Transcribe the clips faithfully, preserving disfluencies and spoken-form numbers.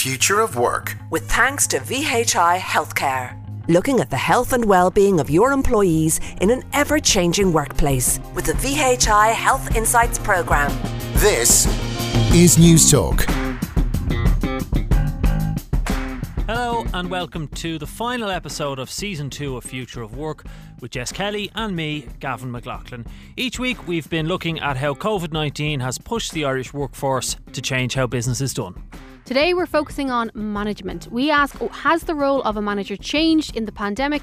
Future of Work, with thanks to V H I Healthcare. Looking at the health and well-being of your employees in an ever-changing workplace with the V H I Health Insights programme. This is News Talk. Hello and welcome to the final episode of Season two of Future of Work with Jess Kelly and me, Gavin McLaughlin. Each week we've been looking at how covid nineteen has pushed the Irish workforce to change how business is done. Today we're focusing on management. We ask, oh, has the role of a manager changed in the pandemic,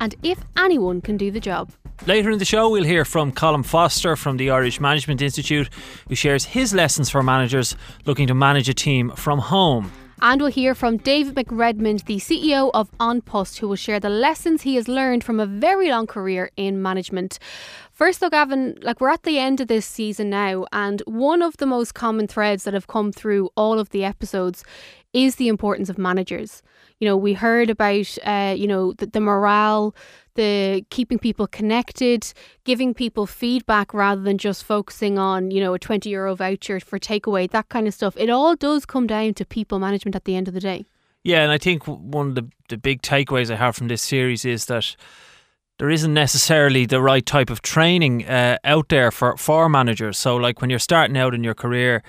and if anyone can do the job? Later in the show we'll hear from Colum Foster from the Irish Management Institute, who shares his lessons for managers looking to manage a team from home. And we'll hear from David McRedmond, the C E O of OnPost, who will share the lessons he has learned from a very long career in management. First though, Gavin, like we're at the end of this season now, and one of the most common threads that have come through all of the episodes is the importance of managers. You know, we heard about, uh, you know, the, the morale, the keeping people connected, giving people feedback rather than just focusing on, you know, a twenty euro voucher for takeaway, that kind of stuff. It all does come down to people management at the end of the day. Yeah, and I think one of the, the big takeaways I have from this series is that there isn't necessarily the right type of training uh, out there for, for managers. So like when you're starting out in your career,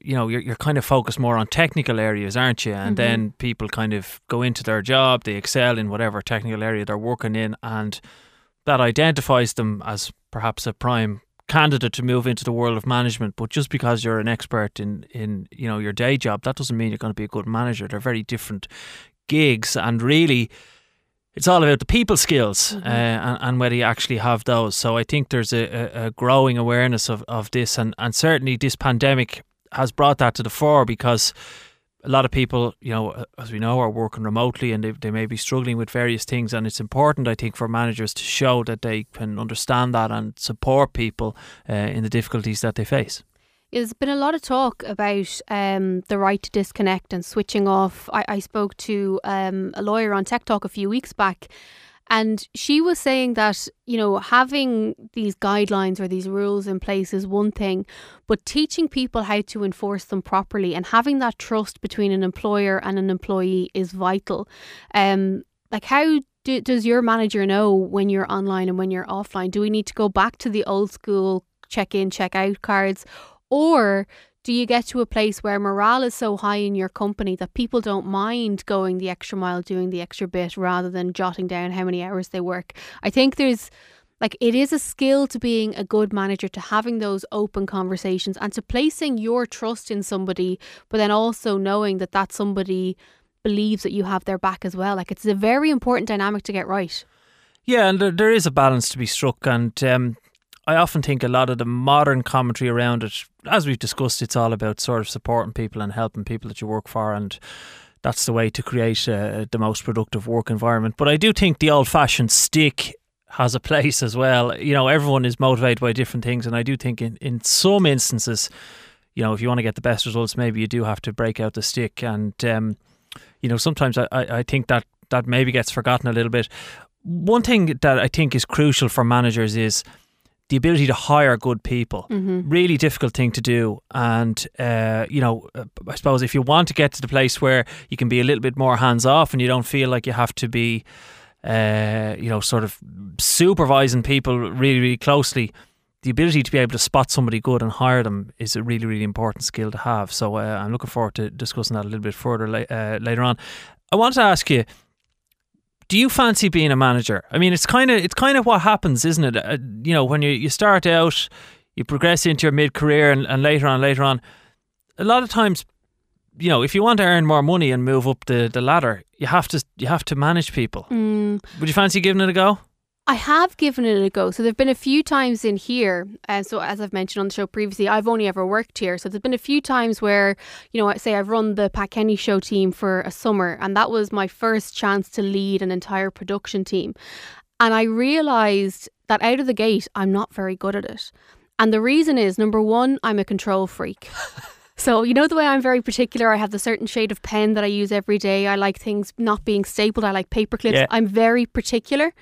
you know, you're, you're kind of focused more on technical areas, aren't you? And mm-hmm. then people kind of go into their job, they excel in whatever technical area they're working in, and that identifies them as perhaps a prime candidate to move into the world of management. But just because you're an expert in, in you know, your day job, that doesn't mean you're going to be a good manager. They're very different gigs, and really it's all about the people skills mm-hmm. uh, and, and whether you actually have those. So I think there's a, a growing awareness of, of this, and, and certainly this pandemic has brought that to the fore, because a lot of people, you know, as we know, are working remotely and they, they may be struggling with various things, and it's important, I think, for managers to show that they can understand that and support people uh, in the difficulties that they face. There's been a lot of talk about um, the right to disconnect and switching off. I, I spoke to um, a lawyer on Tech Talk a few weeks back, and she was saying that, you know, having these guidelines or these rules in place is one thing, but teaching people how to enforce them properly and having that trust between an employer and an employee is vital. Um, like, how do, does your manager know when you're online and when you're offline? Do we need to go back to the old school check-in, check-out cards? Or do you get to a place where morale is so high in your company that people don't mind going the extra mile, doing the extra bit, rather than jotting down how many hours they work? I think there's, like, it is a skill to being a good manager, to having those open conversations and to placing your trust in somebody, but then also knowing that that somebody believes that you have their back as well. Like, it's a very important dynamic to get right. Yeah, and there, there is a balance to be struck, and um, I often think a lot of the modern commentary around it, as we've discussed, it's all about sort of supporting people and helping people that you work for, and that's the way to create uh, the most productive work environment. But I do think the old-fashioned stick has a place as well. You know, everyone is motivated by different things, and I do think in, in some instances, you know, if you want to get the best results, maybe you do have to break out the stick. And, um, you know, sometimes I, I think that, that maybe gets forgotten a little bit. One thing that I think is crucial for managers is the ability to hire good people. Mm-hmm. Really difficult thing to do. And, uh, you know, I suppose if you want to get to the place where you can be a little bit more hands-off and you don't feel like you have to be, uh, you know, sort of supervising people really, really closely, the ability to be able to spot somebody good and hire them is a really, really important skill to have. So uh, I'm looking forward to discussing that a little bit further la- uh, later on. I want to ask you, do you fancy being a manager? I mean, it's kind of it's kind of what happens, isn't it? Uh, you know, when you, you start out, you progress into your mid-career and, and later on, later on, a lot of times, you know, if you want to earn more money and move up the, the ladder, you have to you have to manage people. Mm. Would you fancy giving it a go? I have given it a go. So there've been a few times in here. Uh, so as I've mentioned on the show previously, I've only ever worked here. So there's been a few times where, you know, say I've run the Pat Kenny show team for a summer, and that was my first chance to lead an entire production team. And I realised that out of the gate, I'm not very good at it. And the reason is, number one, I'm a control freak. So, you know, the way I'm very particular, I have the certain shade of pen that I use every day. I like things not being stapled. I like paper clips. Yeah. I'm very particular.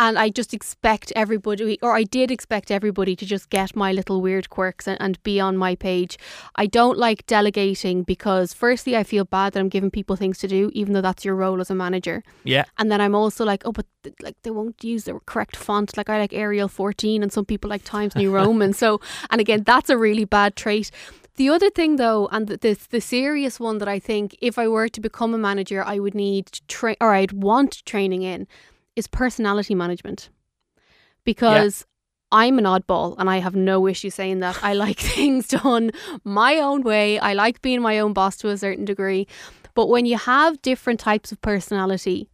And I just expect everybody, or I did expect everybody to just get my little weird quirks and, and be on my page. I don't like delegating because firstly, I feel bad that I'm giving people things to do, even though that's your role as a manager. Yeah. And then I'm also like, oh, but th- like they won't use the correct font. Like I like Arial fourteen and some people like Times New Roman. So, and again, that's a really bad trait. The other thing though, and the, the, the serious one that I think if I were to become a manager, I would need, tra- or I'd want training in, is personality management, because yeah. I'm an oddball and I have no issue saying that. I like things done my own way. I like being my own boss to a certain degree. But when you have different types of personality,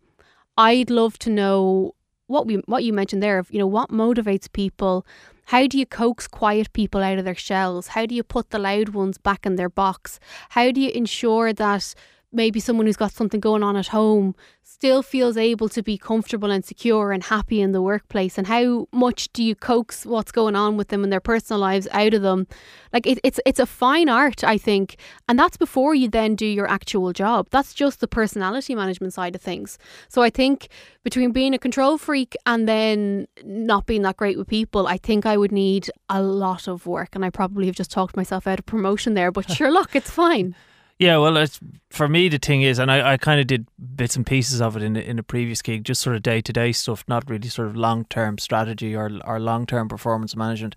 I'd love to know what we what you mentioned there, of, you know, what motivates people. How do you coax quiet people out of their shells? How do you put the loud ones back in their box? How do you ensure that maybe someone who's got something going on at home still feels able to be comfortable and secure and happy in the workplace? And how much do you coax what's going on with them in their personal lives out of them? Like it, it's it's a fine art, I think. And that's before you then do your actual job. That's just the personality management side of things. So I think between being a control freak and then not being that great with people, I think I would need a lot of work. And I probably have just talked myself out of promotion there, but sure, look, it's fine. Yeah, well, it's, for me, the thing is, and I, I kind of did bits and pieces of it in the, in the previous gig, just sort of day-to-day stuff, not really sort of long-term strategy or, or long-term performance management.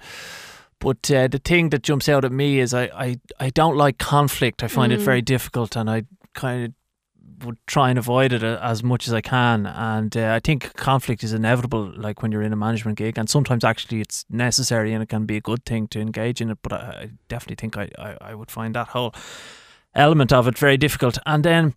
But uh, the thing that jumps out at me is I, I, I don't like conflict. I find mm. it very difficult, and I kind of would try and avoid it as much as I can. And uh, I think conflict is inevitable, like when you're in a management gig, and sometimes actually it's necessary and it can be a good thing to engage in it. But I, I definitely think I, I, I would find that whole element of it very difficult. And then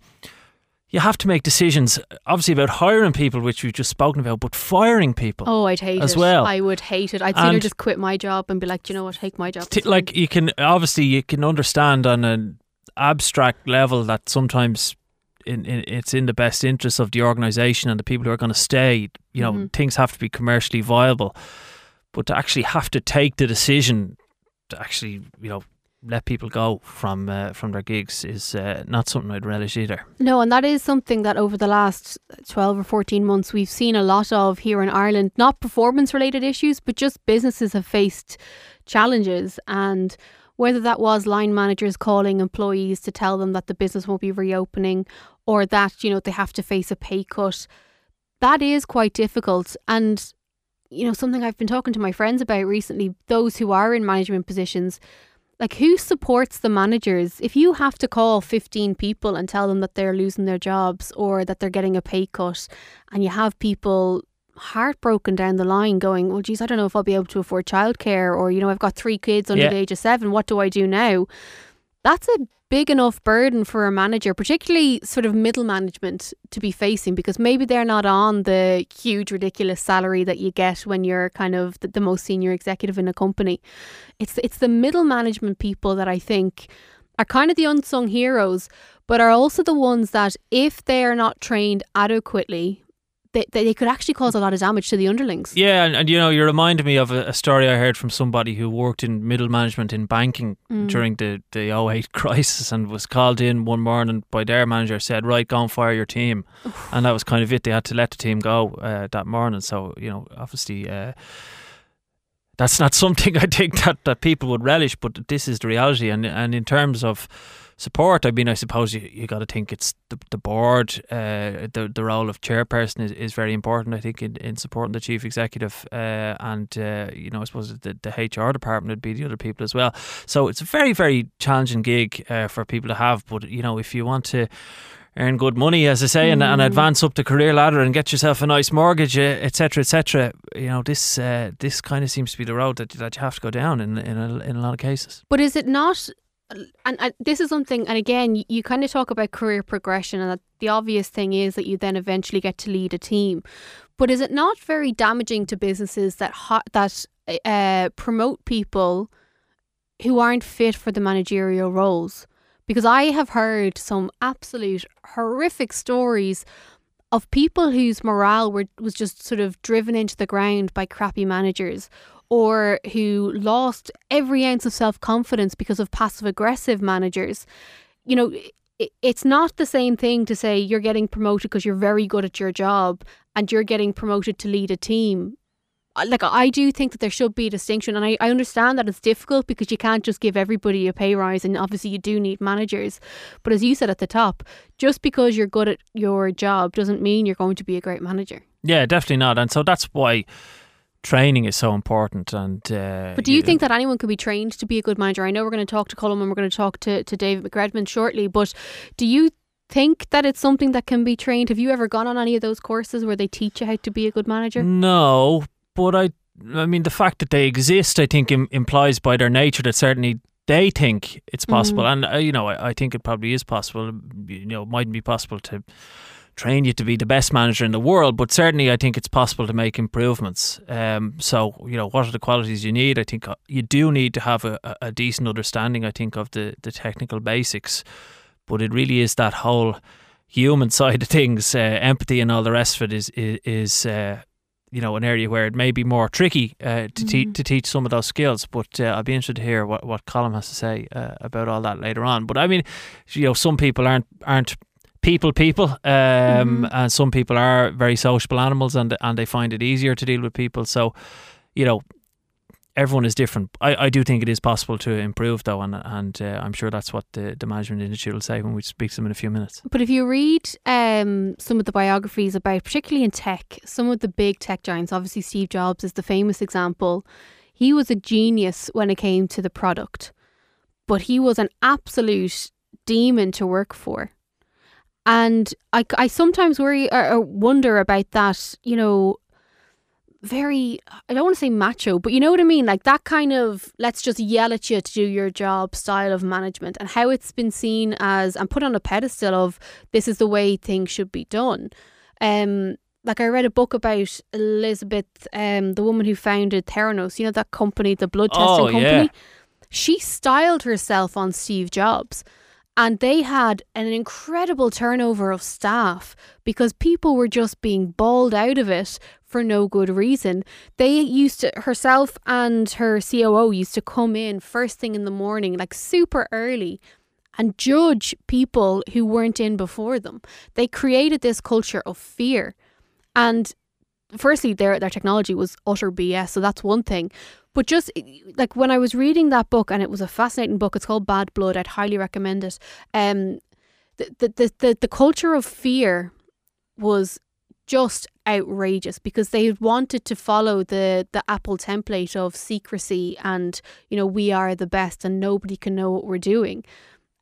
you have to make decisions, obviously, about hiring people, which we've just spoken about, but firing people. Oh, I'd hate as it. Well. I would hate it. I'd and sooner just quit my job and be like, do you know what, take my job. T- like you can, obviously you can understand on an abstract level that sometimes in, in, it's in the best interest of the organisation and the people who are going to stay, you know, mm-hmm. things have to be commercially viable. But to actually have to take the decision to actually, you know, let people go from uh, from their gigs is uh, not something I'd relish either. No, and that is something that over the last twelve or fourteen months we've seen a lot of here in Ireland. Not performance related issues, but just businesses have faced challenges, and whether that was line managers calling employees to tell them that the business won't be reopening, or that, you know, they have to face a pay cut, that is quite difficult. And, you know, something I've been talking to my friends about recently, those who are in management positions, like, who supports the managers? If you have to call fifteen people and tell them that they're losing their jobs or that they're getting a pay cut, and you have people heartbroken down the line going, well, geez, I don't know if I'll be able to afford childcare, or, you know, I've got three kids under yeah. the age of seven. What do I do now? That's a big enough burden for a manager, particularly sort of middle management, to be facing, because maybe they're not on the huge, ridiculous salary that you get when you're kind of the, the most senior executive in a company. It's it's the middle management people that I think are kind of the unsung heroes, but are also the ones that, if they are not trained adequately, They, they could actually cause a lot of damage to the underlings. Yeah, and, and you know, you reminded me of a, a story I heard from somebody who worked in middle management in banking mm. during the, the oh eight crisis, and was called in one morning by their manager, said, right, go and fire your team. Oof. And that was kind of it. They had to let the team go uh, that morning. So, you know, obviously uh, that's not something I think that, that people would relish, but this is the reality. And, and in terms of support, I mean, I suppose you you got to think it's the the board, uh, the the role of chairperson is, is very important, I think, in, in supporting the chief executive, uh, and uh, you know, I suppose the, the H R department would be the other people as well. So it's a very, very challenging gig uh, for people to have, but, you know, if you want to earn good money, as I say, mm. and, and advance up the career ladder and get yourself a nice mortgage, etc., etc., you know, this uh, this kind of seems to be the road that that you have to go down in in a, in a lot of cases. But is it not? And, and this is something, and again, you, you kind of talk about career progression, and that the obvious thing is that you then eventually get to lead a team. But is it not very damaging to businesses that ho- that uh, promote people who aren't fit for the managerial roles? Because I have heard some absolute horrific stories of people whose morale were, was just sort of driven into the ground by crappy managers, or who lost every ounce of self-confidence because of passive-aggressive managers. You know, it's not the same thing to say you're getting promoted because you're very good at your job and you're getting promoted to lead a team. Like, I do think that there should be a distinction, and I, I understand that it's difficult because you can't just give everybody a pay rise, and obviously you do need managers. But as you said at the top, just because you're good at your job doesn't mean you're going to be a great manager. Yeah, definitely not. And so that's why training is so important. And uh, But do you, you think that anyone could be trained to be a good manager? I know we're going to talk to Colum and we're going to talk to, to David McRedmond shortly, but do you think that it's something that can be trained? Have you ever gone on any of those courses where they teach you how to be a good manager? No, but I I mean, the fact that they exist, I think, im- implies by their nature that certainly they think it's possible. Mm. And, uh, you know, I, I think it probably is possible. You know, it mightn't be possible to train you to be the best manager in the world, but certainly I think it's possible to make improvements. Um, so, you know, what are the qualities you need? I think you do need to have a, a decent understanding, I think, of the, the technical basics. But it really is that whole human side of things, uh, empathy and all the rest of it is, is, is uh, you know, an area where it may be more tricky uh, to, mm. te- to teach some of those skills. But uh, I'd be interested to hear what, what Colum has to say uh, about all that later on. But I mean, you know, some people aren't aren't people people um, mm-hmm. and some people are very sociable animals, and and they find it easier to deal with people. So, you know, everyone is different. I, I do think it is possible to improve, though, and and uh, I'm sure that's what the, the Management Institute will say when we speak to them in a few minutes. But if you read um, some of the biographies about, particularly in tech, some of the big tech giants, obviously Steve Jobs is the famous example. He was a genius when it came to the product, but he was an absolute demon to work for. And I, I sometimes worry or, or wonder about that, you know, very, I don't want to say macho, but you know what I mean? Like that kind of, let's just yell at you to do your job style of management, and how it's been seen as, and put on a pedestal of, this is the way things should be done. Um, like I read a book about Elizabeth, um, the woman who founded Theranos, you know, that company, the blood testing oh, company. Yeah. She styled herself on Steve Jobs. And they had an incredible turnover of staff because people were just being bawled out of it for no good reason. They used to, herself and her C O O used to come in first thing in the morning, like super early, and judge people who weren't in before them. They created this culture of fear. And firstly, their, their technology was utter B S. So that's one thing. But just like when I was reading that book, and it was a fascinating book, it's called Bad Blood, I'd highly recommend it. Um, the, the, the, the, the culture of fear was just outrageous because they wanted to follow the, the Apple template of secrecy and, you know, we are the best and nobody can know what we're doing.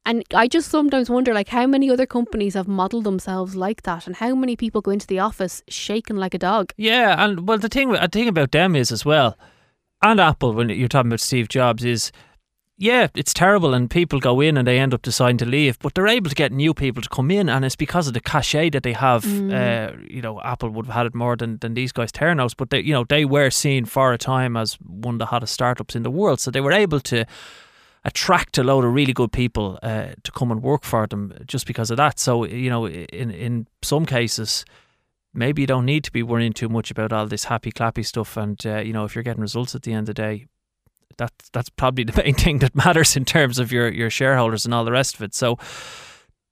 And I just sometimes wonder, like, how many other companies have modelled themselves like that, and how many people go into the office shaken like a dog. Yeah, and well, the thing, the thing about them is as well, and Apple, when you're talking about Steve Jobs, is, yeah, it's terrible and people go in and they end up deciding to leave, but they're able to get new people to come in, and it's because of the cachet that they have. Mm. Uh, you know, Apple would have had it more than, than these guys, Theranos, but they, you know, they were seen for a time as one of the hottest startups in the world, so they were able to attract a load of really good people uh, to come and work for them just because of that. So, you know, in in some cases, maybe you don't need to be worrying too much about all this happy clappy stuff. And, uh, you know, if you're getting results at the end of the day, that's, that's probably the main thing that matters in terms of your, your shareholders and all the rest of it. So,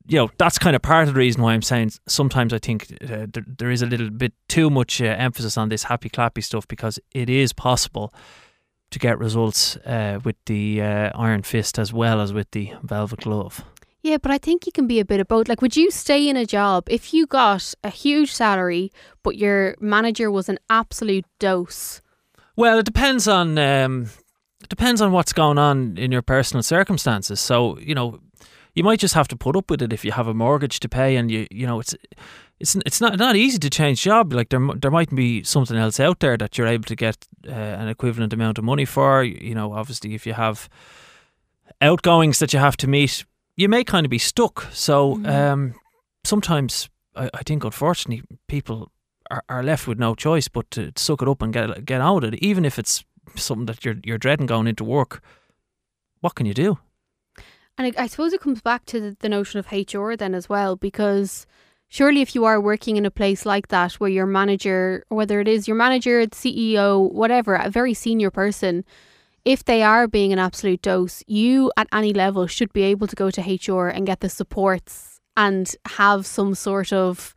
you know, that's kind of part of the reason why I'm saying sometimes I think uh, there, there is a little bit too much uh, emphasis on this happy clappy stuff, because it is possible to get results uh, with the uh, iron fist as well as with the velvet glove. Yeah, but I think you can be a bit of both. Like, would you stay in a job if you got a huge salary, but your manager was an absolute dose? Well, it depends on um, it depends on what's going on in your personal circumstances. So, you know, you might just have to put up with it if you have a mortgage to pay, and you you know it's it's it's not not easy to change job. Like there there might be something else out there that you're able to get uh, an equivalent amount of money for. You know, obviously, if you have outgoings that you have to meet, you may kind of be stuck. So um, sometimes I, I think, unfortunately, people are, are left with no choice but to suck it up and get get out of it, even if it's something that you're you're dreading going into work. What can you do? And I, I suppose it comes back to the, the notion of H R then as well, because surely if you are working in a place like that where your manager, or whether it is your manager, the C E O, whatever, a very senior person if they are being an absolute dose, you at any level should be able to go to H R and get the supports and have some sort of,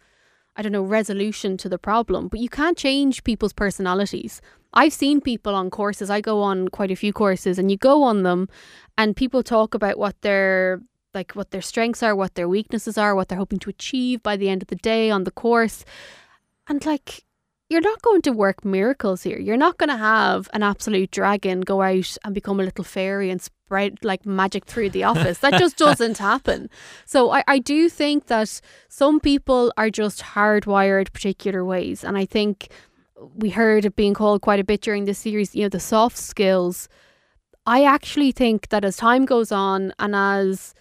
I don't know, resolution to the problem. But you can't change people's personalities. I've seen people on courses, I go on quite a few courses, and you go on them and people talk about what their like what their strengths are, what their weaknesses are, what they're hoping to achieve by the end of the day on the course. And like, you're not going to work miracles here. You're not going to have an absolute dragon go out and become a little fairy and spread like magic through the office. That just doesn't happen. So I, I do think that some people are just hardwired particular ways. And I think we heard it being called quite a bit during this series, you know, the soft skills. I actually think that as time goes on and as,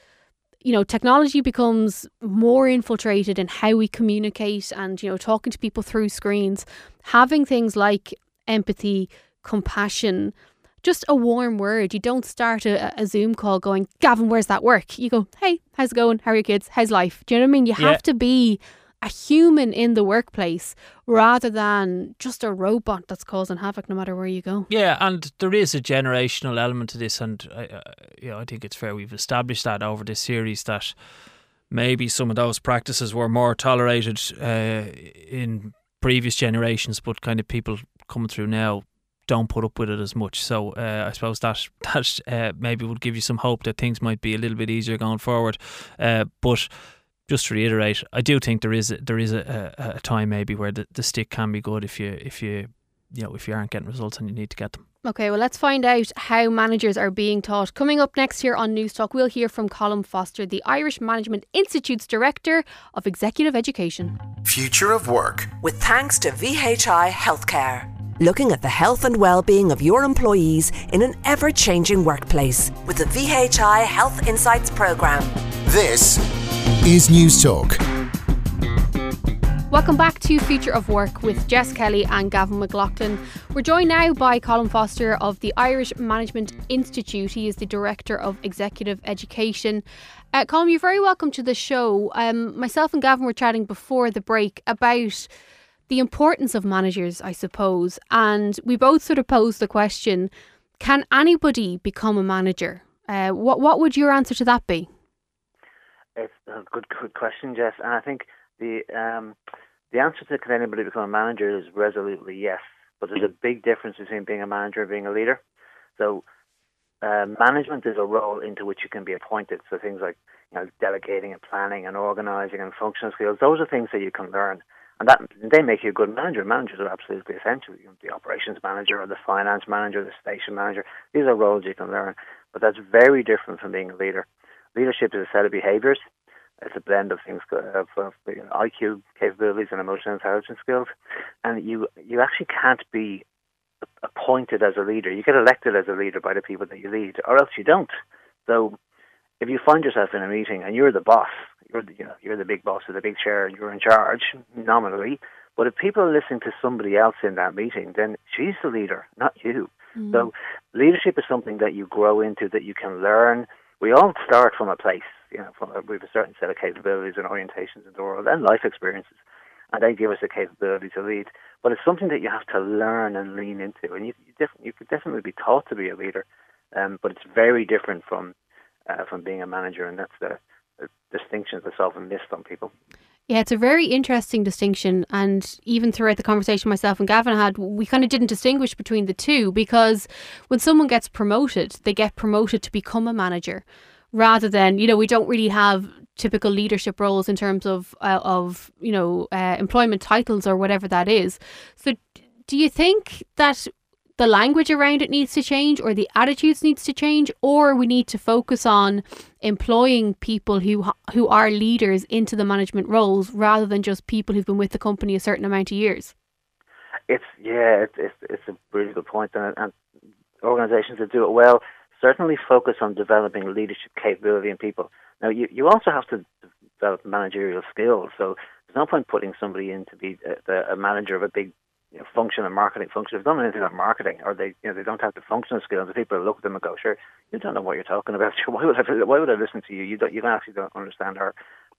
you know, technology becomes more infiltrated in how we communicate and, you know, talking to people through screens, having things like empathy, compassion, just a warm word. You don't start a, a Zoom call going, Gavin, where's that work? You go, hey, how's it going? How are your kids? How's life? Do you know what I mean? You yeah. have to be a human in the workplace rather than just a robot that's causing havoc no matter where you go. Yeah, and there is a generational element to this, and I, uh, you know, I think it's fair we've established that over this series that maybe some of those practices were more tolerated uh, in previous generations, but kind of people coming through now don't put up with it as much. So uh, I suppose that, that uh, maybe would give you some hope that things might be a little bit easier going forward. Uh, but... Just to reiterate, I do think there is a, there is a, a, a time maybe where the, the stick can be good if you if you you know if you aren't getting results and you need to get them. Okay, well, let's find out how managers are being taught. Coming up next here on News Talk, we'll hear from Colum Foster, the Irish Management Institute's Director of Executive Education. Future of Work, with thanks to V H I Healthcare. Looking at the health and well-being of your employees in an ever-changing workplace with the V H I Health Insights programme. This is News Talk. Welcome back to Future of Work with Jess Kelly and Gavin McLaughlin. We're joined now by Colum Foster of the Irish Management Institute. He is the Director of Executive Education. Uh, Colum, you're very welcome to the show. Um, myself and Gavin were chatting before the break about the importance of managers, I suppose. And we both sort of posed the question, can anybody become a manager? Uh, what what would your answer to that be? It's a good, good question, Jess. And I think the um, the answer to can anybody become a manager is resolutely yes. But there's a big difference between being a manager and being a leader. So uh, management is a role into which you can be appointed. So things like, you know, delegating and planning and organising and functional skills, those are things that you can learn. And that they make you a good manager. Managers are absolutely essential. You can be the operations manager or the finance manager, the station manager. These are roles you can learn. But that's very different from being a leader. Leadership is a set of behaviours. It's a blend of things, of, of you know, I Q capabilities and emotional intelligence skills. And you you actually can't be appointed as a leader. You get elected as a leader by the people that you lead, or else you don't. So if you find yourself in a meeting and you're the boss, you're the, you know, you're the big boss or the big chair, you're in charge nominally, but if people are listening to somebody else in that meeting, then she's the leader, not you. Mm. So leadership is something that you grow into, that you can learn. We all start from a place, you know, from a, we have a certain set of capabilities and orientations in the world and life experiences, and they give us the capability to lead. But it's something that you have to learn and lean into, and you you, def- you could definitely be taught to be a leader, um, but it's very different from uh, from being a manager, and that's the, the distinction that's often missed on people. Yeah, it's a very interesting distinction, and even throughout the conversation myself and Gavin had, we kind of didn't distinguish between the two, because when someone gets promoted, they get promoted to become a manager rather than, you know, we don't really have typical leadership roles in terms of, uh, of you know, uh, employment titles or whatever that is. So do you think that the language around it needs to change, or the attitudes needs to change, or we need to focus on employing people who who are leaders into the management roles rather than just people who've been with the company a certain amount of years? It's yeah, it's it's, it's a really good point, and, and organisations that do it well certainly focus on developing leadership capability in people. Now, you, you also have to develop managerial skills, so there's no point putting somebody in to be a, a manager of a big, you know, function and marketing function. If they don't know anything about marketing, or they, you know, they don't have the functional skills, the people look at them and go, "Sure, you don't know what you're talking about. Sure, why would I? Why would I listen to you? You don't. You actually don't understand our,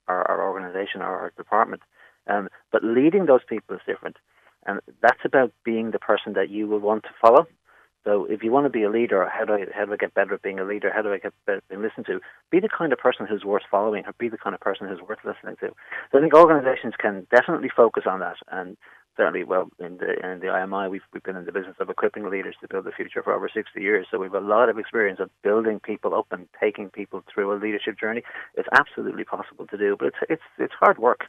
our, our organisation or our department." Um, but leading those people is different, and that's about being the person that you will want to follow. So if you want to be a leader, how do I how do I get better at being a leader? How do I get better at being listened to? Be the kind of person who's worth following, or be the kind of person who's worth listening to. So I think organizations can definitely focus on that. And certainly, well, in the in the I M I, we've we've been in the business of equipping leaders to build the future for over sixty years. So we've a lot of experience of building people up and taking people through a leadership journey. It's absolutely possible to do, but it's it's it's hard work.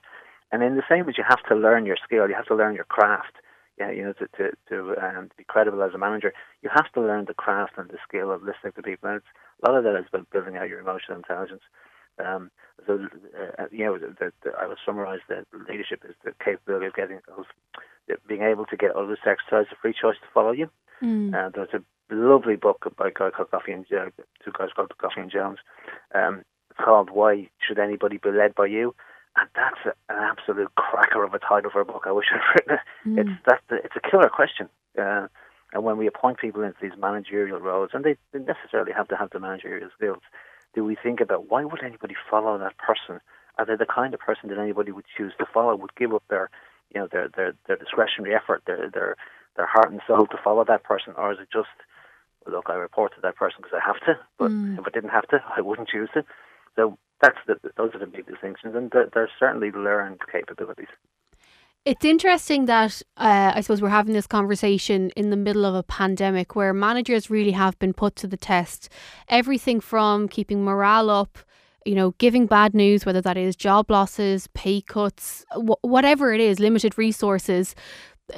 And in the same as you have to learn your skill, you have to learn your craft. Yeah, you know, to to, to, um, to be credible as a manager, you have to learn the craft and the skill of listening to people. And it's, a lot of that is about building out your emotional intelligence. Um, so, uh, you know, the, the, the, I would summarize that leadership is the capability of getting, of being able to get others to exercise the free choice to follow you. Mm. Uh, there's a lovely book by a guy called Goffey and uh, two guys called Goffey and Jones, um, called Why Should Anybody Be Led by You? And that's a, an absolute cracker of a title for a book. I wish I'd written it. Mm. It's that's the, it's a killer question. Uh, and when we appoint people into these managerial roles, and they, they necessarily have to have the managerial skills, do we think about why would anybody follow that person? Are they the kind of person that anybody would choose to follow? Would give up their, you know, their their, their discretionary effort, their their their heart and soul to follow that person, or is it just, look, I report to that person because I have to, but mm. if I didn't have to, I wouldn't choose to. So. That's the, those are the big distinctions, and they're, they're certainly learned capabilities. It's interesting that uh, I suppose we're having this conversation in the middle of a pandemic where managers really have been put to the test. Everything from keeping morale up, you know, giving bad news, whether that is job losses, pay cuts, wh- whatever it is, limited resources.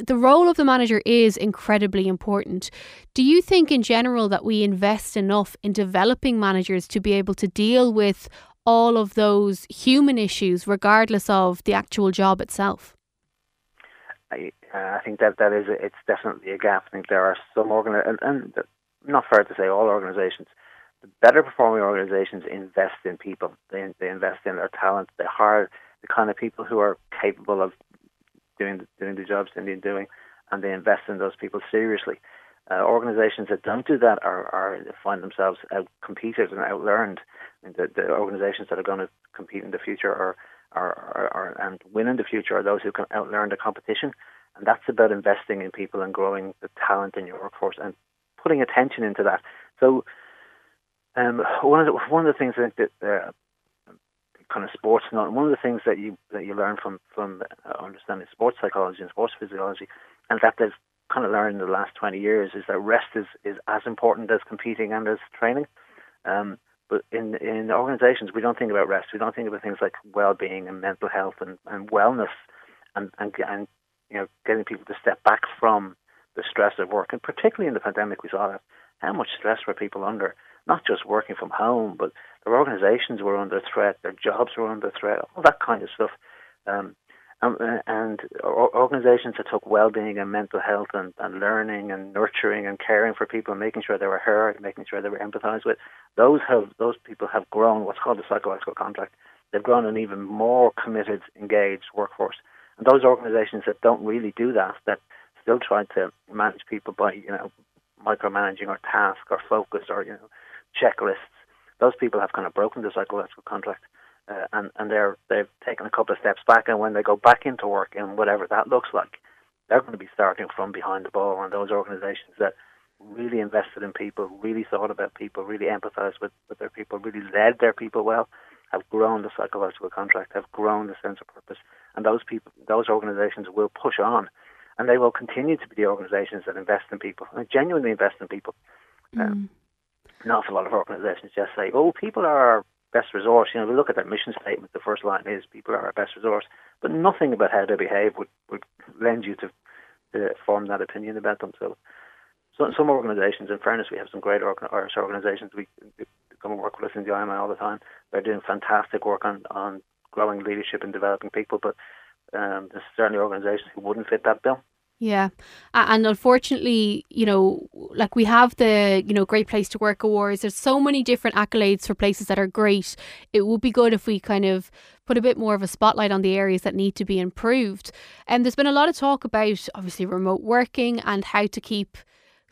The role of the manager is incredibly important. Do you think in general that we invest enough in developing managers to be able to deal with all of those human issues, regardless of the actual job itself? I, uh, I think that that is a, it's definitely a gap. I think there are some organi- and, and not fair to say all organisations. The better performing organisations invest in people. They they invest in their talent. They hire the kind of people who are capable of doing doing the jobs they need doing, and they invest in those people seriously. Uh, organizations that don't do that are, are find themselves out-competed and out-learned. I mean, the, the organizations that are going to compete in the future are, are, are, are, and win in the future are those who can out-learn the competition. And that's about investing in people and growing the talent in your workforce and putting attention into that. So um, one of the, one of the things that uh, kind of sports, and one of the things that you that you learn from from understanding sports psychology and sports physiology, and that there's kind of learned in the last twenty years is that rest is, is as important as competing and as training. Um, but in, in organizations, we don't think about rest. We don't think about things like well-being and mental health and, and wellness and, and, and you know, getting people to step back from the stress of work. And particularly in the pandemic, we saw that. How much stress were people under? Not just working from home, but their organizations were under threat, their jobs were under threat, all that kind of stuff. Um, Um, and organizations that took well-being and mental health and, and learning and nurturing and caring for people and making sure they were heard, making sure they were empathized with, those have those people have grown what's called a psychological contract. They've grown an even more committed, engaged workforce. And those organizations that don't really do that, that still try to manage people by, you know, micromanaging or task or focus or, you know, checklists, those people have kind of broken the psychological contract. Uh, and and they're, they've taken a couple of steps back, and when they go back into work and whatever that looks like, they're going to be starting from behind the ball. And those organizations that really invested in people, really thought about people, really empathized with, with their people, really led their people well, have grown the psychological contract, have grown the sense of purpose. And those people, those organizations will push on, and they will continue to be the organizations that invest in people, and genuinely invest in people. Um, mm. An awful lot of organizations just say, oh, people are best resource. You know, we look at their mission statement, the first line is people are our best resource, but nothing about how they behave would, would lend you to, to form that opinion about them. So, so some organizations, in fairness, we have some great Irish organizations, we come and work with us in the I M I all the time. They're doing fantastic work on, on growing leadership and developing people, but um, there's certainly organizations who wouldn't fit that bill. Yeah. And unfortunately, you know, like we have the, you know, Great Place to Work awards. There's so many different accolades for places that are great. It would be good if we kind of put a bit more of a spotlight on the areas that need to be improved. And there's been a lot of talk about obviously remote working and how to keep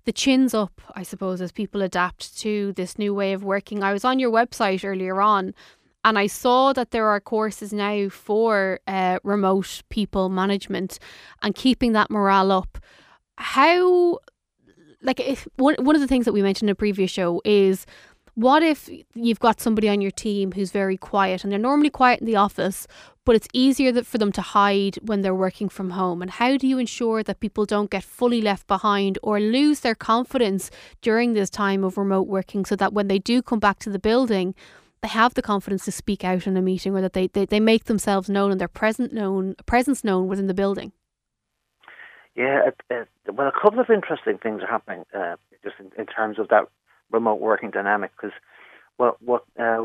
the chins up, I suppose, as people adapt to this new way of working. I was on your website earlier on, and I saw that there are courses now for uh, remote people management and keeping that morale up. How like if one, one of the things that we mentioned in a previous show is, what if you've got somebody on your team who's very quiet, and they're normally quiet in the office, but it's easier that for them to hide when they're working from home? And how do you ensure that people don't get fully left behind or lose their confidence during this time of remote working, so that when they do come back to the building, they have the confidence to speak out in a meeting, or that they, they, they make themselves known and their present known, presence known within the building? Yeah, uh, well, a couple of interesting things are happening uh, just in, in terms of that remote working dynamic, because what what uh,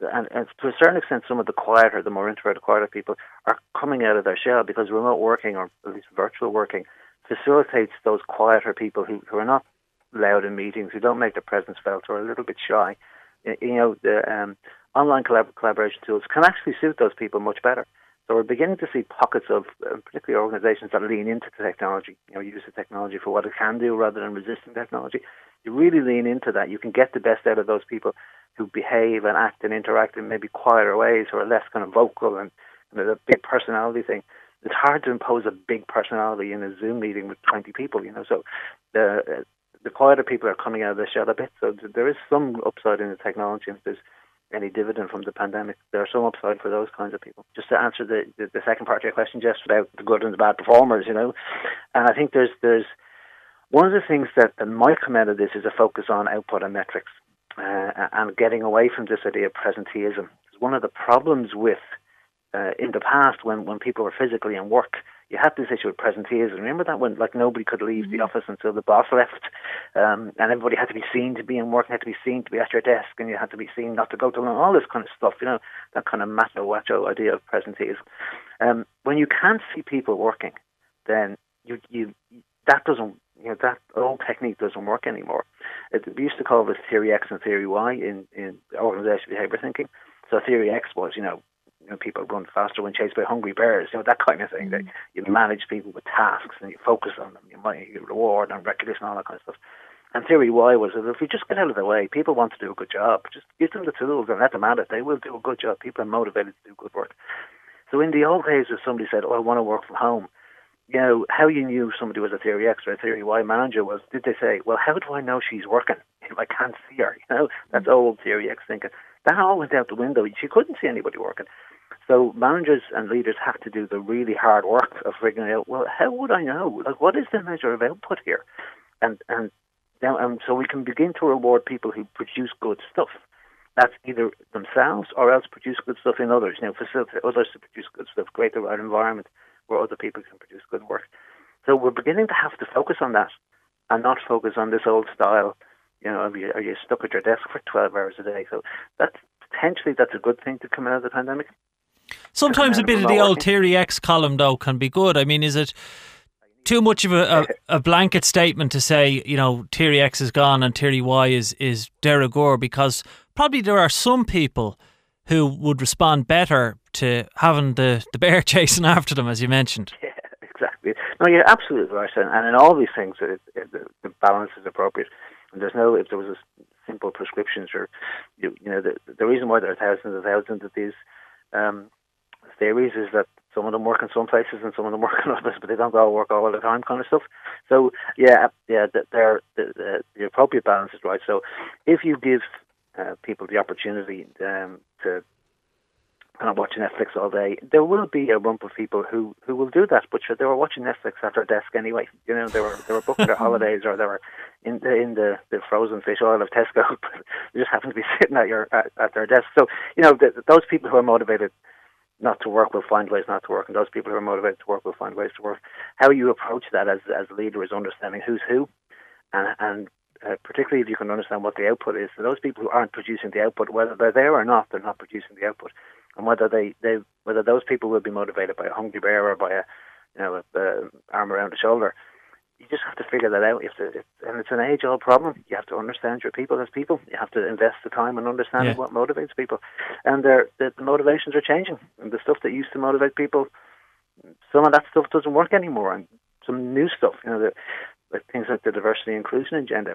and, and to a certain extent, some of the quieter, the more introverted, quieter people are coming out of their shell, because remote working, or at least virtual working, facilitates those quieter people who, who are not loud in meetings, who don't make their presence felt, or are a little bit shy. You know, the um, online collab- collaboration tools can actually suit those people much better. So we're beginning to see pockets of, uh, particularly organizations that lean into the technology, you know, use the technology for what it can do rather than resisting technology. You really lean into that. You can get the best out of those people who behave and act and interact in maybe quieter ways, or are less kind of vocal, and you know, the big personality thing. It's hard to impose a big personality in a Zoom meeting with twenty people, you know. So the the quieter people are coming out of the shell a bit. So there is some upside in the technology. If there's any dividend from the pandemic, there's some upside for those kinds of people. Just to answer the, the, the second part of your question, Jess, about the good and the bad performers, you know. And I think there's there's one of the things that, that might come out of this is a focus on output and metrics, uh, and getting away from this idea of presenteeism. It's one of the problems with, uh, in the past, when, when people were physically in work, you had this issue of presenteeism. Remember that, when like nobody could leave mm-hmm. the office until the boss left, um, and everybody had to be seen to be in work, had to be seen to be at your desk, and you had to be seen not to go to lunch, all this kind of stuff, you know, that kind of macho-wacho idea of presenteeism. Um, when you can't see people working, then you you that doesn't, you know, that old technique doesn't work anymore. It, we used to call this theory X and theory Y in, in organizational behavior thinking. So theory X was, you know, You know, people run faster when chased by hungry bears, you know, that kind of thing. That you manage people with tasks and you focus on them, you might you reward and recognition, all that kind of stuff. And theory Y was that if you just get out of the way, people want to do a good job. Just give them the tools and let them at it. They will do a good job. People are motivated to do good work. So in the old days, if somebody said, "Oh, I want to work from home," you know, how you knew somebody was a theory X or a theory Y manager was, did they say, "Well, how do I know she's working if I can't see her?" You know, that's old theory X thinking. That all went out the window. She couldn't see anybody working. So managers and leaders have to do the really hard work of figuring out, well, how would I know? Like, what is the measure of output here? And and, now, and so we can begin to reward people who produce good stuff. That's either themselves or else produce good stuff in others. You know, facilitate others to produce good stuff, create the right environment where other people can produce good work. So we're beginning to have to focus on that and not focus on this old style, you know, are you, are you stuck at your desk for twelve hours a day? So that's potentially, that's a good thing to come out of the pandemic. Sometimes a bit of the old theory X column, though, can be good. I mean, is it too much of a, a, a blanket statement to say, you know, theory X is gone and theory Y is, is de rigueur? Because probably there are some people who would respond better to having the, the bear chasing after them, as you mentioned. Yeah, exactly. No, you're absolutely right. And in all these things, it, it, the, the balance is appropriate. And there's no, if there was a simple prescriptions, or, you, you know, the, the reason why there are thousands and thousands of these um, theories is that some of them work in some places and some of them work in others, but they don't all work all the time, kind of stuff. So yeah, yeah, the, the, the appropriate balance is right. So if you give uh, people the opportunity um, to kind of watch Netflix all day, there will be a rump of people who, who will do that, but sure, they were watching Netflix at their desk anyway. You know, they were they were booking their holidays, or they were in the, in the, the frozen fish oil of Tesco. They just happened to be sitting at your at, at their desk. So, you know, the, those people who are motivated not to work will find ways not to work, and those people who are motivated to work will find ways to work. How you approach that as, as a leader is understanding who's who, and, and uh, particularly if you can understand what the output is. So those people who aren't producing the output, whether they're there or not, they're not producing the output. And whether they, they whether those people will be motivated by a hungry bear or by a, you know, a, a arm around the shoulder, you just have to figure that out. If the, if, and it's an age-old problem. You have to understand your people as people. You have to invest the time in understanding yeah. what motivates people. And their the, the motivations are changing. And the stuff that used to motivate people, some of that stuff doesn't work anymore. And some new stuff, you know, the, like things like the diversity and inclusion agenda,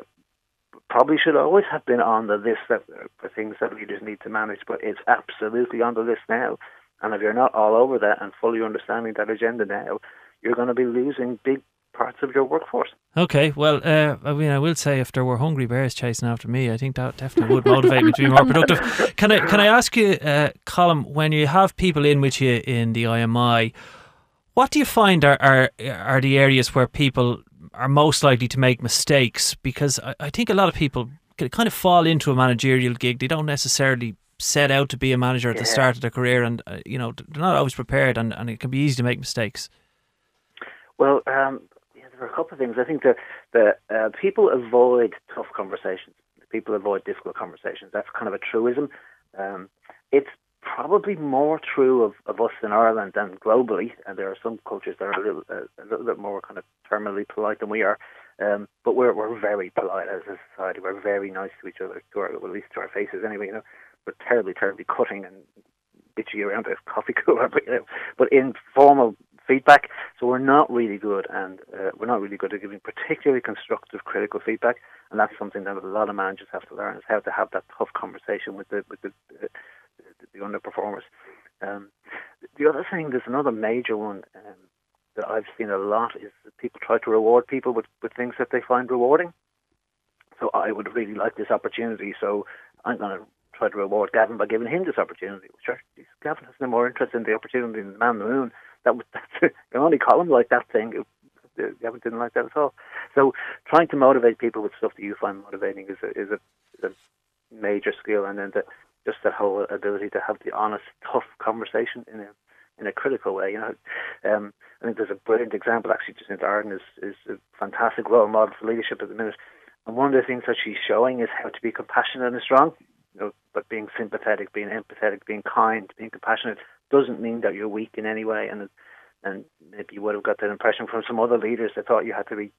probably should always have been on the list that, for things that leaders need to manage, but it's absolutely on the list now. And if you're not all over that and fully understanding that agenda now, you're going to be losing big parts of your workforce. Okay, well, uh, I mean, I will say if there were hungry bears chasing after me, I think that definitely would motivate me to be more productive. Can I can I ask you, uh, Colum, when you have people in with you in the I M I, what do you find are are, are the areas where people are most likely to make mistakes? Because I, I think a lot of people kind of fall into a managerial gig. They don't necessarily set out to be a manager at yeah. the start of their career, and uh, you know, they're not always prepared, and, and it can be easy to make mistakes. Well, um, yeah, there are a couple of things. I think that the uh, people avoid tough conversations. People avoid difficult conversations. That's kind of a truism. Um, it's probably more true of, of us in Ireland than globally. And there are some cultures that are a little, uh, a little bit more kind of terminally polite than we are. Um, but we're we're very polite as a society. We're very nice to each other, to our, well, at least to our faces anyway. You know, we're terribly, terribly cutting and bitchy around a coffee cooler, but, you know, but informal feedback. So we're not really good, and uh, we're not really good at giving particularly constructive, critical feedback. And that's something that a lot of managers have to learn, is how to have that tough conversation with the with the, uh, the, the underperformers. Um, the other thing, there's another major one um, that I've seen a lot, is that people try to reward people with, with things that they find rewarding. So I would really like this opportunity, so I'm going to try to reward Gavin by giving him this opportunity. Sure, Gavin has no more interest in the opportunity than the man on the moon. That was, that's, the only Colum liked that thing. Gavin didn't like that at all. So trying to motivate people with stuff that you find motivating is a, is a, a major skill. And then the, just that whole ability to have the honest, tough conversation in a in a critical way. You know, um, I think there's a brilliant example, actually. Jacinda Ardern is, is a fantastic role model for leadership at the minute. And one of the things that she's showing is how to be compassionate and strong. You know, but being sympathetic, being empathetic, being kind, being compassionate doesn't mean that you're weak in any way. And and maybe you would have got that impression from some other leaders that thought you had to be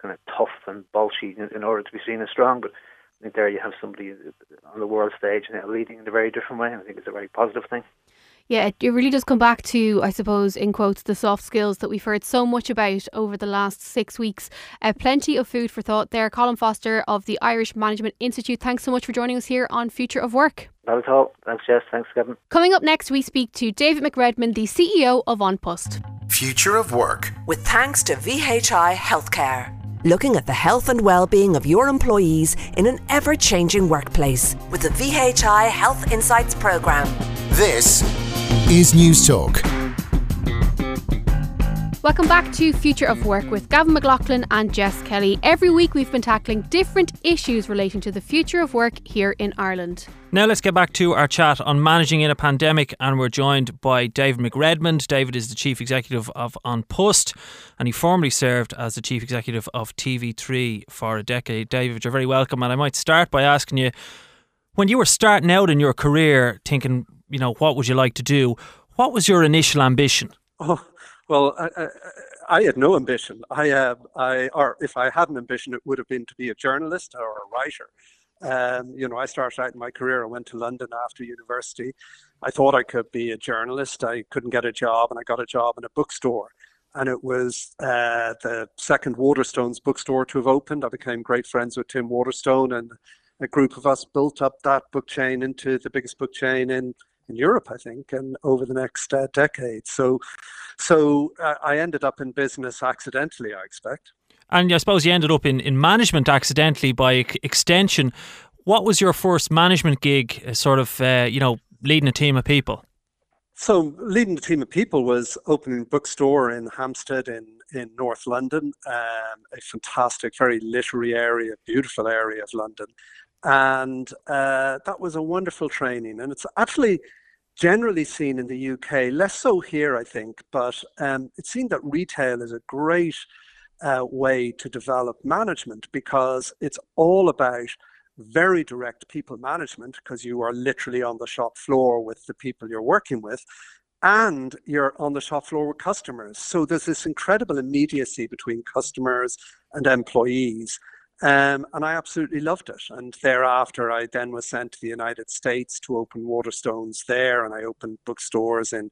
kind of tough and bolshy in, in order to be seen as strong. But I think there you have somebody on the world stage and leading in a very different way. And I think it's a very positive thing. Yeah, it really does come back to, I suppose, in quotes, the soft skills that we've heard so much about over the last six weeks. Uh, plenty of food for thought there. Colum Foster of the Irish Management Institute, thanks so much for joining us here on Future of Work. Not at all. Thanks, Jess. Thanks, Gavin. Coming up next, we speak to David McRedmond, the C E O of OnPost. Future of Work. With thanks to V H I Healthcare. Looking at the health and well-being of your employees in an ever-changing workplace with the V H I Health Insights programme. This is News Talk. Welcome back to Future of Work with Gavin McLaughlin and Jess Kelly. Every week we've been tackling different issues relating to the future of work here in Ireland. Now let's get back to our chat on managing in a pandemic, and we're joined by David McRedmond. David is the Chief Executive of OnPost, and he formerly served as the Chief Executive of T V three for a decade. David, you're very welcome, and I might start by asking you, when you were starting out in your career thinking, you know, what would you like to do, what was your initial ambition? Oh. Well, I, I, I had no ambition. I, uh, I, or if I had an ambition, it would have been to be a journalist or a writer. Um, you know, I started out in my career. I went to London after university. I thought I could be a journalist. I couldn't get a job, and I got a job in a bookstore. And it was uh, the second Waterstones bookstore to have opened. I became great friends with Tim Waterstone, and a group of us built up that book chain into the biggest book chain in in Europe, I think, and over the next uh, decade. So so uh, I ended up in business accidentally, I expect. And I suppose you ended up in, in management accidentally by ex- extension. What was your first management gig, uh, sort of, uh, you know, leading a team of people? So leading a team of people was opening a bookstore in Hampstead in, in North London, um, a fantastic, very literary area, beautiful area of London. And uh, that was a wonderful training. And it's actually generally seen in the U K, less so here, I think, but um, it seemed that retail is a great uh, way to develop management, because it's all about very direct people management, because you are literally on the shop floor with the people you're working with, and you're on the shop floor with customers. So there's this incredible immediacy between customers and employees. Um, and I absolutely loved it. And thereafter, I then was sent to the United States to open Waterstones there. And I opened bookstores in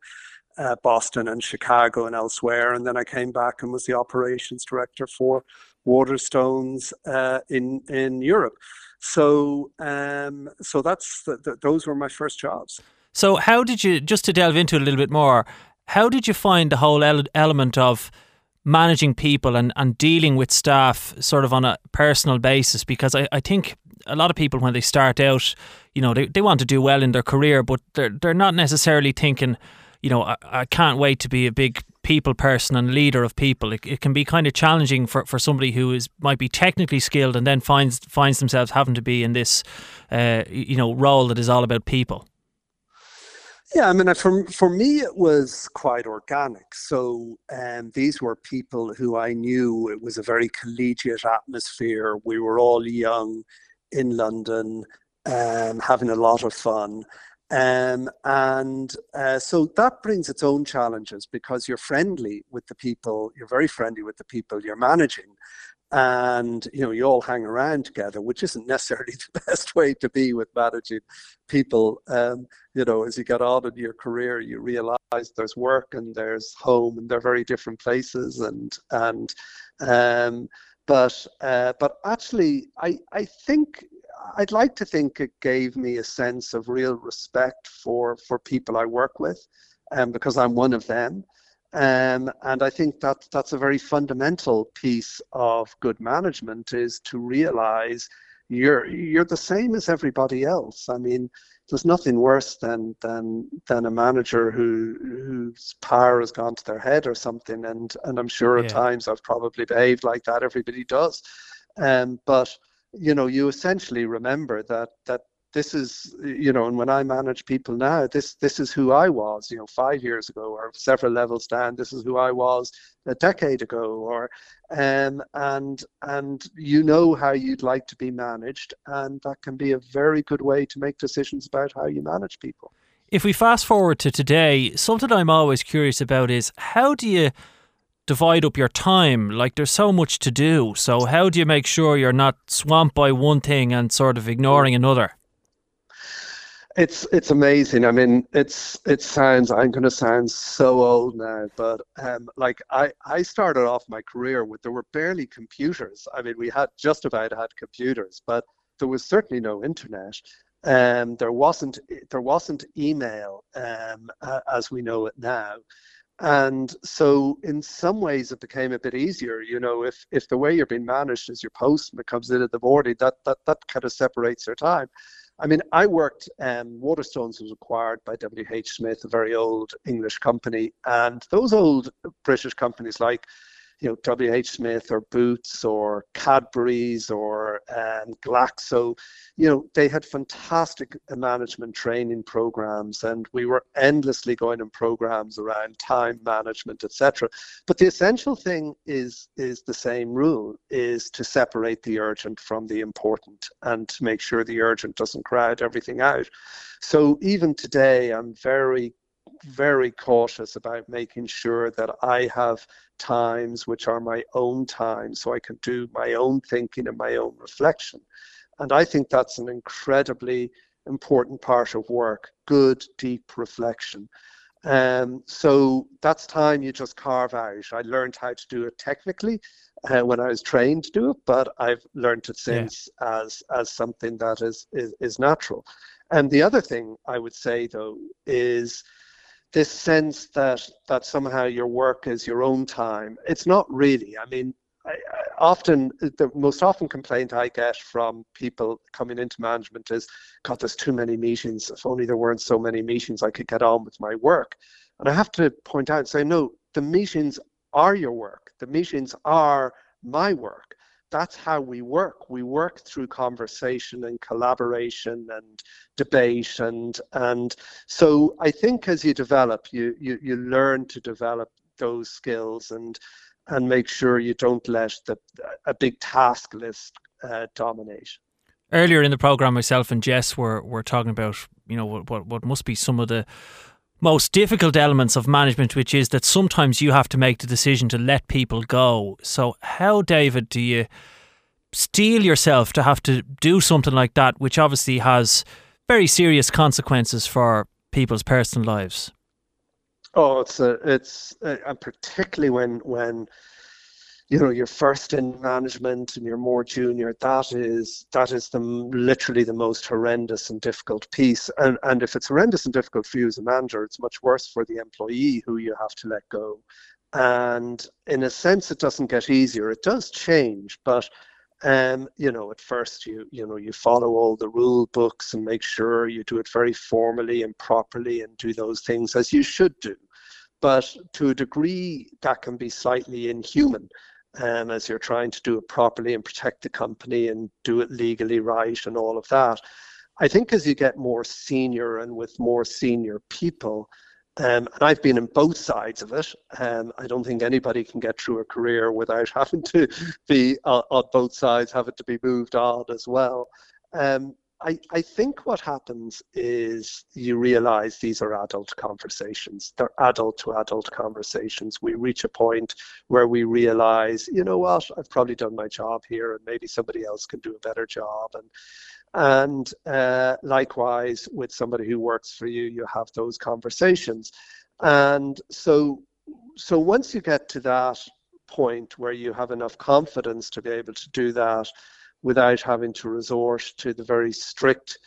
uh, Boston and Chicago and elsewhere. And then I came back and was the operations director for Waterstones uh, in, in Europe. So um, so that's the, the, those were my first jobs. So how did you, just to delve into it a little bit more, how did you find the whole ele- element of managing people and, and dealing with staff sort of on a personal basis, because I, I think a lot of people when they start out, you know, they, they want to do well in their career, but they're, they're not necessarily thinking, you know, I, I can't wait to be a big people person and leader of people. It, it can be kind of challenging for, for somebody who is might be technically skilled and then finds finds themselves having to be in this, uh, you know, role that is all about people. Yeah, I mean, for, for me, it was quite organic. So um, these were people who I knew. It was a very collegiate atmosphere. We were all young in London, um, having a lot of fun. Um, and uh, so that brings its own challenges, because you're friendly with the people. You're very friendly with the people you're managing. And, you know, you all hang around together, which isn't necessarily the best way to be with managing people. Um, you know, as you get on in your career, you realize there's work and there's home, and they're very different places. And, and um, but, uh, but actually, I, I think, I'd like to think it gave me a sense of real respect for, for people I work with, um, because I'm one of them. Um, and I think that that's a very fundamental piece of good management, is to realize you're you're the same as everybody else. I mean, there's nothing worse than than than a manager who whose power has gone to their head or something. And and I'm sure at yeah. times I've probably behaved like that. Everybody does. Um, but you know, you essentially remember that that. This is, you know, and when I manage people now, this this is who I was, you know, five years ago, or several levels down. This is who I was a decade ago, or, um, and and you know how you'd like to be managed, and that can be a very good way to make decisions about how you manage people. If we fast forward to today, something I'm always curious about is, how do you divide up your time? Like, there's so much to do, so how do you make sure you're not swamped by one thing and sort of ignoring another? It's it's amazing. I mean, it's it sounds, I'm going to sound so old now, but um, like I, I started off my career with, there were barely computers. I mean, we had just about had computers, but there was certainly no internet. Um, there wasn't there wasn't email um, as we know it now. And so in some ways it became a bit easier, you know, if if the way you're being managed is your postman comes in at the morning, that, that, that kind of separates your time. I mean, I worked, um, Waterstones was acquired by W H Smith, a very old English company. And those old British companies like, you know, W H Smith or Boots or Cadbury's or um, Glaxo, you know, they had fantastic management training programs, and we were endlessly going in programs around time management, et cetera. But the essential thing is is the same rule, is to separate the urgent from the important, and to make sure the urgent doesn't crowd everything out. So even today, I'm very very cautious about making sure that I have times which are my own time, so I can do my own thinking and my own reflection. And I think that's an incredibly important part of work, good, deep reflection. Um, so that's time you just carve out. I learned how to do it technically uh, when I was trained to do it, but I've learned it since yeah. as as something that is, is, is natural. And the other thing I would say, though, is this sense that that somehow your work is your own time. It's not really. I mean, I, I often, the most often complaint I get from people coming into management is, God, there's too many meetings. If only there weren't so many meetings, I could get on with my work. And I have to point out and say, no, the meetings are your work. The meetings are my work. That's how we work. We work through conversation and collaboration and debate. And and so I think as you develop, you you, you learn to develop those skills and and make sure you don't let the, a big task list uh, dominate. Earlier in the programme, myself and Jess were, were talking about, you know, what what must be some of the most difficult elements of management, which is that sometimes you have to make the decision to let people go. So how, David, do you steel yourself to have to do something like that, which obviously has very serious consequences for people's personal lives? Oh, it's a, it's a, and particularly when when you know, you're first in management and you're more junior, that is that is the literally the most horrendous and difficult piece. And and if it's horrendous and difficult for you as a manager, it's much worse for the employee who you have to let go. And in a sense, it doesn't get easier. It does change, but um, you know, at first you you know you follow all the rule books and make sure you do it very formally and properly and do those things as you should do. But to a degree, that can be slightly inhuman, um, as you're trying to do it properly and protect the company and do it legally right and all of that. I think as you get more senior and with more senior people, um, and I've been on both sides of it, um, I don't think anybody can get through a career without having to be uh, on both sides, having to be moved on as well. Um, I, I think what happens is you realize these are adult conversations. They're adult to adult conversations. We reach a point where we realize, you know what, I've probably done my job here and maybe somebody else can do a better job. And and uh, likewise, with somebody who works for you, you have those conversations. And so, so once you get to that point where you have enough confidence to be able to do that, without having to resort to the very strict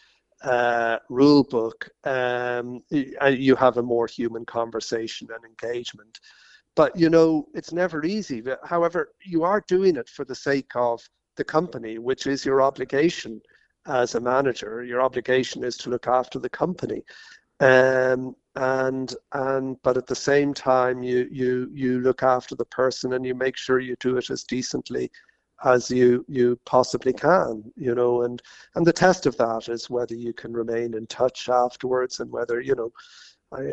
uh, rule book, um, you have a more human conversation and engagement. But, you know, it's never easy. However, you are doing it for the sake of the company, which is your obligation as a manager. Your obligation is to look after the company. Um, and and but at the same time, you, you, you look after the person and you make sure you do it as decently as you you possibly can, you know, and and the test of that is whether you can remain in touch afterwards and whether, you know, I,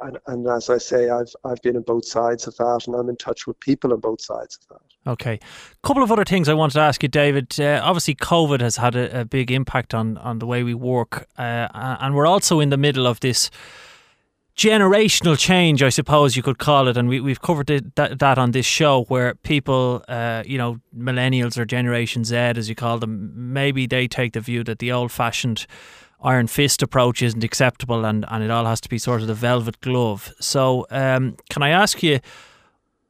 I and as I say, I've I've been on both sides of that, and I'm in touch with people on both sides of that. Okay, a couple of other things I wanted to ask you, David. Uh, obviously, COVID has had a, a big impact on on the way we work, uh, and we're also in the middle of this generational change, I suppose you could call it, and we, we've covered it, that, that on this show, where people, uh, you know, millennials or Generation Z, as you call them, maybe they take the view that the old-fashioned iron fist approach isn't acceptable, and, and it all has to be sort of the velvet glove. So um, can I ask you,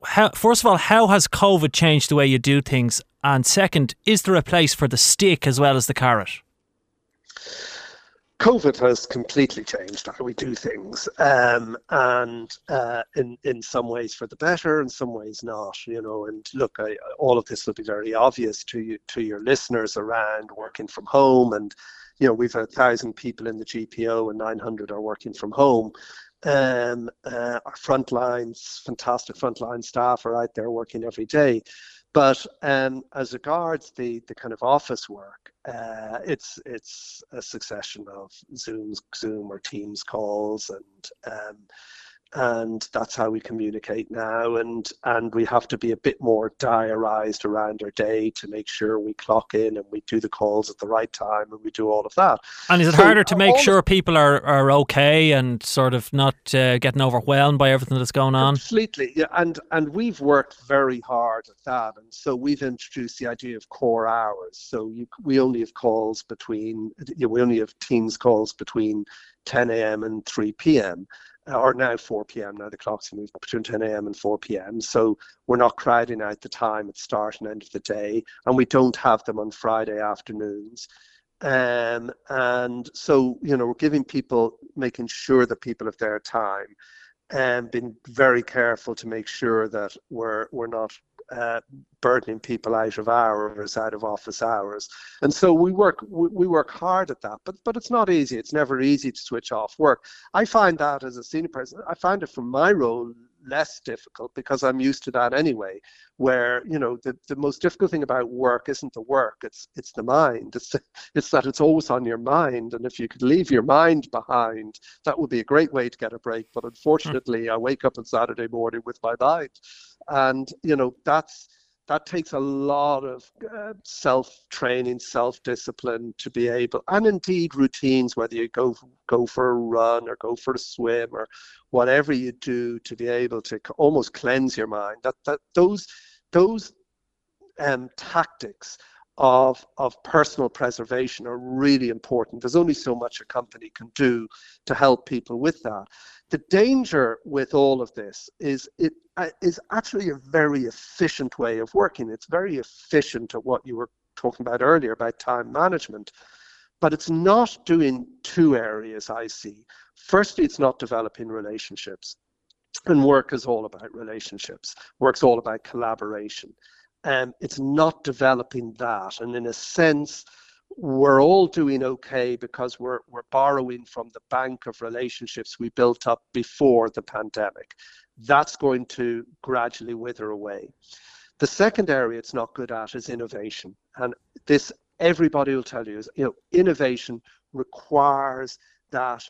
how, first of all, how has COVID changed the way you do things? And second, is there a place for the stick as well as the carrot? COVID has completely changed how we do things, um, and uh, in in some ways for the better, in some ways not. You know, and look, I, all of this will be very obvious to you, to your listeners, around working from home. And you know, we've had a thousand people in the G P O, and nine hundred are working from home. Um, uh, our frontlines, fantastic frontline staff, are out there working every day. But um, as regards the, the kind of office work, uh, it's it's a succession of Zooms, Zoom or Teams calls, and um, and that's how we communicate now. And and we have to be a bit more diarised around our day to make sure we clock in and we do the calls at the right time and we do all of that. And is it so, harder to make sure people are, are okay and sort of not uh, getting overwhelmed by everything that's going on? Completely, yeah. And and we've worked very hard at that, and so we've introduced the idea of core hours. So you, we only have calls between, you know, we only have Teams calls between ten a.m. and three p.m. or now four p.m. Now the clocks move between ten a.m. and four p.m. So we're not crowding out the time at start and end of the day, and we don't have them on Friday afternoons. Um, and so, you know, we're giving people, making sure that people have their time, and being very careful to make sure that we're we're not uh, burdening people out of hours, out of office hours. And so we work we, we work hard at that, but but it's not easy. It's never easy to switch off work. I find that as a senior person, I find it from my role less difficult because I'm used to that anyway, where, you know, the, the most difficult thing about work isn't the work, it's it's the mind. It's, it's that it's always on your mind, and if you could leave your mind behind, that would be a great way to get a break. But unfortunately, mm. I wake up on Saturday morning with my mind, and, you know, that's that takes a lot of uh, self-training, self-discipline to be able, and indeed routines, whether you go go for a run or go for a swim or whatever you do, to be able to almost cleanse your mind. That that those those um, tactics of of personal preservation are really important. There's only so much a company can do to help people with that. The danger with all of this is it uh, is actually a very efficient way of working. It's very efficient at what you were talking about earlier about time management, but it's not doing two areas I see. Firstly, it's not developing relationships. And work is all about relationships. Work's all about collaboration. And um, it's not developing that. And in a sense, we're all doing okay because we're we're borrowing from the bank of relationships we built up before the pandemic. That's going to gradually wither away. The second area it's not good at is innovation. And this, everybody will tell you, is, you know, innovation requires that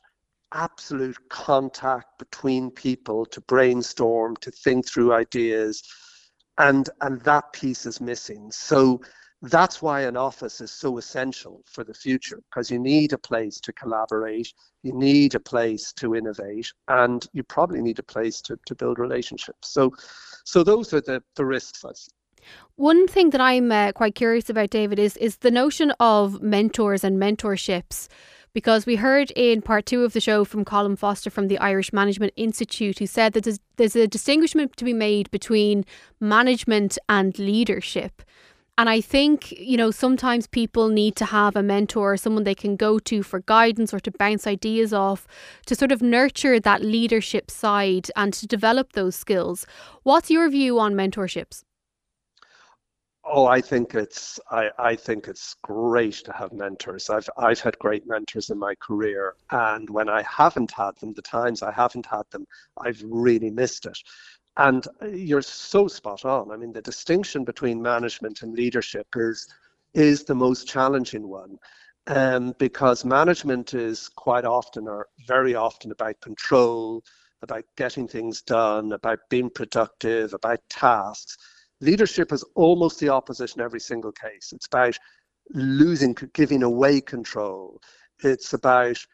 absolute contact between people to brainstorm, to think through ideas, and and that piece is missing. So that's why an office is so essential for the future, because you need a place to collaborate, you need a place to innovate, and you probably need a place to, to build relationships. So so those are the, the risks. One thing that I'm uh, quite curious about, David, is is the notion of mentors and mentorships. Because we heard in part two of the show from Colum Foster from the Irish Management Institute, who said that there's a distinction to be made between management and leadership. And I think, you know, sometimes people need to have a mentor, someone they can go to for guidance or to bounce ideas off, to sort of nurture that leadership side and to develop those skills. What's your view on mentorships? Oh, I think it's I, I think it's great to have mentors. I've I've had great mentors in my career, and when I haven't had them, the times I haven't had them, I've really missed it. And you're so spot on. I mean, the distinction between management and leadership is is the most challenging one, um, because management is quite often, or very often, about control, about getting things done, about being productive, about tasks. Leadership is almost the opposite in every single case. It's about losing, giving away control. It's about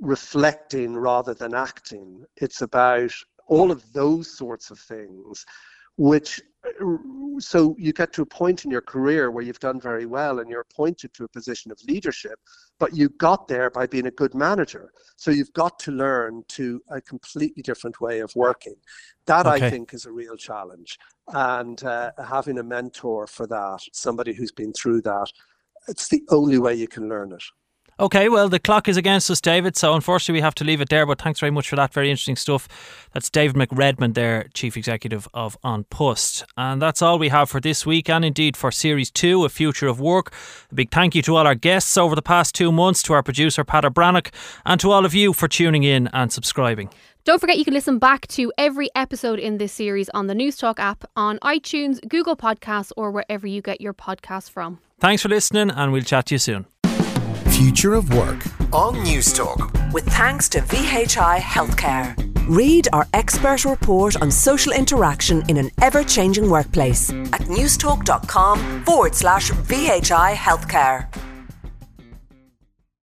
reflecting rather than acting. It's about all of those sorts of things, which, so you get to a point in your career where you've done very well and you're appointed to a position of leadership, but you got there by being a good manager. So you've got to learn to a completely different way of working. That, okay, I think, is a real challenge. And uh, having a mentor for that, somebody who's been through that, it's the only way you can learn it. Okay, well, the clock is against us, David, so unfortunately we have to leave it there, but thanks very much for that. Very interesting stuff. That's David McRedmond there, Chief Executive of OnPost. And that's all we have for this week, and indeed for Series two, A Future of Work. A big thank you to all our guests over the past two months, to our producer, Pater Brannock, and to all of you for tuning in and subscribing. Don't forget you can listen back to every episode in this series on the News Talk app, on iTunes, Google Podcasts, or wherever you get your podcasts from. Thanks for listening, and we'll chat to you soon. Future of Work on News Talk, with thanks to V H I Healthcare. Read our expert report on social interaction in an ever-changing workplace at newstalk dot com forward slash V H I Healthcare.